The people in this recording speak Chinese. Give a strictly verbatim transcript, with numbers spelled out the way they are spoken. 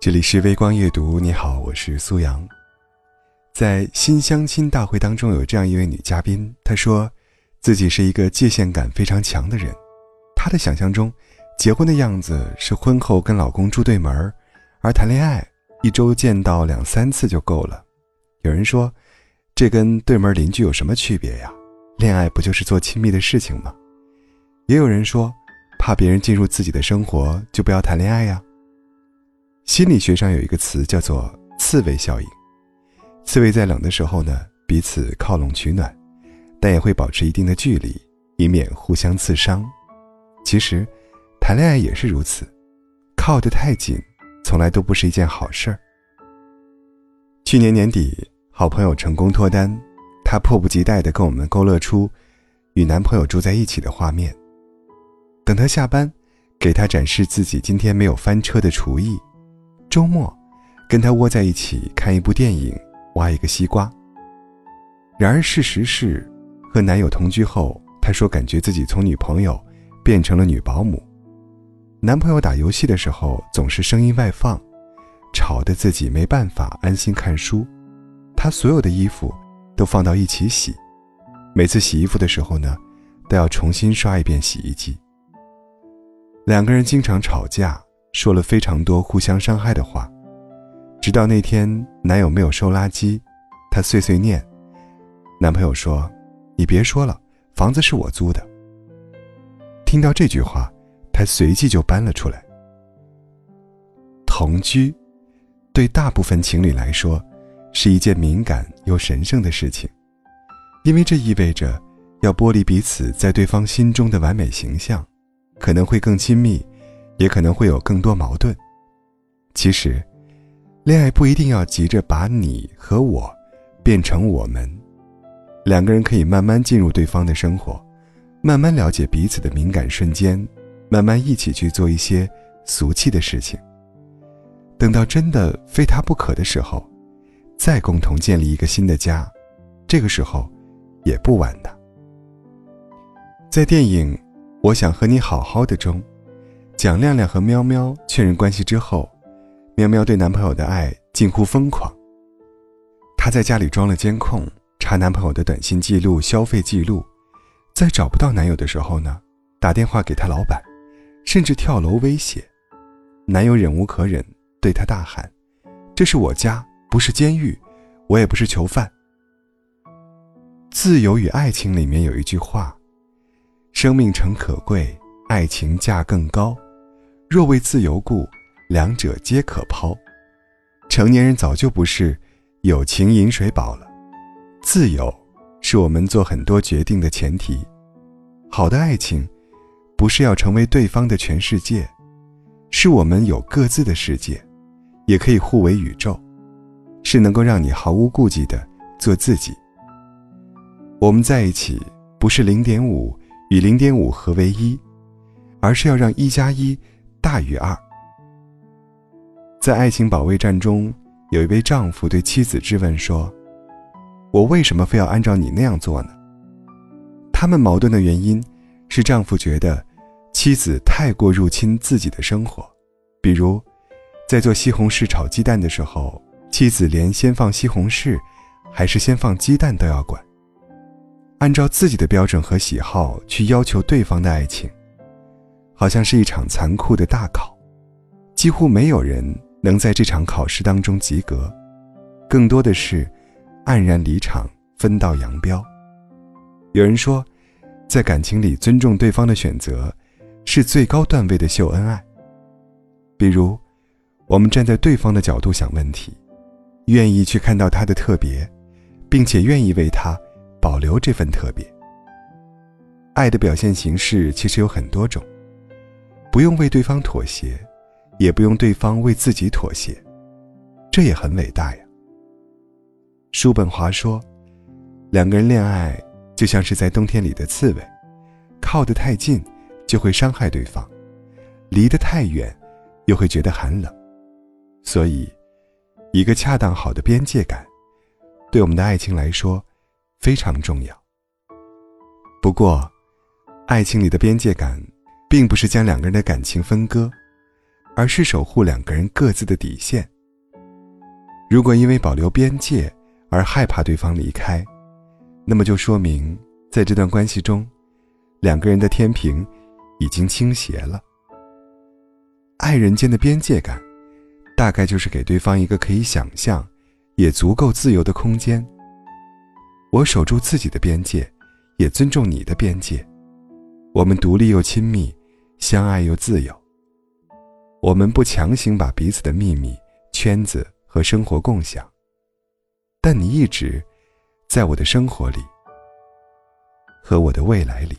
这里是微光阅读，你好，我是苏阳。在新相亲大会当中，有这样一位女嘉宾，她说自己是一个界限感非常强的人。她的想象中，结婚的样子是婚后跟老公住对门，而谈恋爱一周见到两三次就够了。有人说，这跟对门邻居有什么区别呀？恋爱不就是做亲密的事情吗？也有人说，怕别人进入自己的生活，就不要谈恋爱呀。心理学上有一个词叫做刺猬效应，刺猬在冷的时候呢，彼此靠拢取暖，但也会保持一定的距离，以免互相刺伤。其实，谈恋爱也是如此，靠得太紧，从来都不是一件好事儿。去年年底，好朋友成功脱单，她迫不及待地跟我们勾勒出与男朋友住在一起的画面。等她下班，给她展示自己今天没有翻车的厨艺。周末跟他窝在一起看一部电影，挖一个西瓜。然而事实是，和男友同居后，他说感觉自己从女朋友变成了女保姆。男朋友打游戏的时候总是声音外放，吵得自己没办法安心看书。他所有的衣服都放到一起洗，每次洗衣服的时候呢，都要重新刷一遍洗衣机。两个人经常吵架，说了非常多互相伤害的话，直到那天男友没有收垃圾，她碎碎念，男朋友说：“你别说了，房子是我租的。”听到这句话，她随即就搬了出来。同居，对大部分情侣来说，是一件敏感又神圣的事情，因为这意味着要剥离彼此在对方心中的完美形象，可能会更亲密，也可能会有更多矛盾。其实，恋爱不一定要急着把你和我变成我们，两个人可以慢慢进入对方的生活，慢慢了解彼此的敏感瞬间，慢慢一起去做一些俗气的事情。等到真的非他不可的时候，再共同建立一个新的家，这个时候也不晚的。在电影《我想和你好好的》中，蒋亮亮和喵喵确认关系之后，喵喵对男朋友的爱近乎疯狂。她在家里装了监控，查男朋友的短信记录、消费记录，在找不到男友的时候呢，打电话给她老板，甚至跳楼威胁。男友忍无可忍，对她大喊：“这是我家，不是监狱，我也不是囚犯。”自由与爱情里面有一句话：“生命诚可贵，爱情价更高。”若为自由故，两者皆可抛。成年人早就不是友情饮水饱了，自由是我们做很多决定的前提。好的爱情，不是要成为对方的全世界，是我们有各自的世界，也可以互为宇宙，是能够让你毫无顾忌的做自己。我们在一起，不是 零点五 与 零点五 合为一，而是要让一加一大于二。在《爱情保卫战》中，有一位丈夫对妻子质问说：“我为什么非要按照你那样做呢？”他们矛盾的原因是丈夫觉得妻子太过入侵自己的生活，比如在做西红柿炒鸡蛋的时候，妻子连先放西红柿还是先放鸡蛋都要管，按照自己的标准和喜好去要求对方的爱情，好像是一场残酷的大考，几乎没有人能在这场考试当中及格，更多的是黯然离场，分道扬镳。有人说，在感情里尊重对方的选择，是最高段位的秀恩爱。比如，我们站在对方的角度想问题，愿意去看到他的特别，并且愿意为他保留这份特别。爱的表现形式其实有很多种，不用为对方妥协，也不用对方为自己妥协，这也很伟大呀。叔本华说，两个人恋爱就像是在冬天里的刺猬，靠得太近就会伤害对方，离得太远又会觉得寒冷。所以，一个恰当好的边界感，对我们的爱情来说非常重要。不过，爱情里的边界感并不是将两个人的感情分割，而是守护两个人各自的底线。如果因为保留边界而害怕对方离开，那么就说明在这段关系中，两个人的天平已经倾斜了。爱人间的边界感，大概就是给对方一个可以想象也足够自由的空间。我守住自己的边界，也尊重你的边界，我们独立又亲密，相爱又自由。我们不强行把彼此的秘密、圈子和生活共享，但你一直在我的生活里和我的未来里。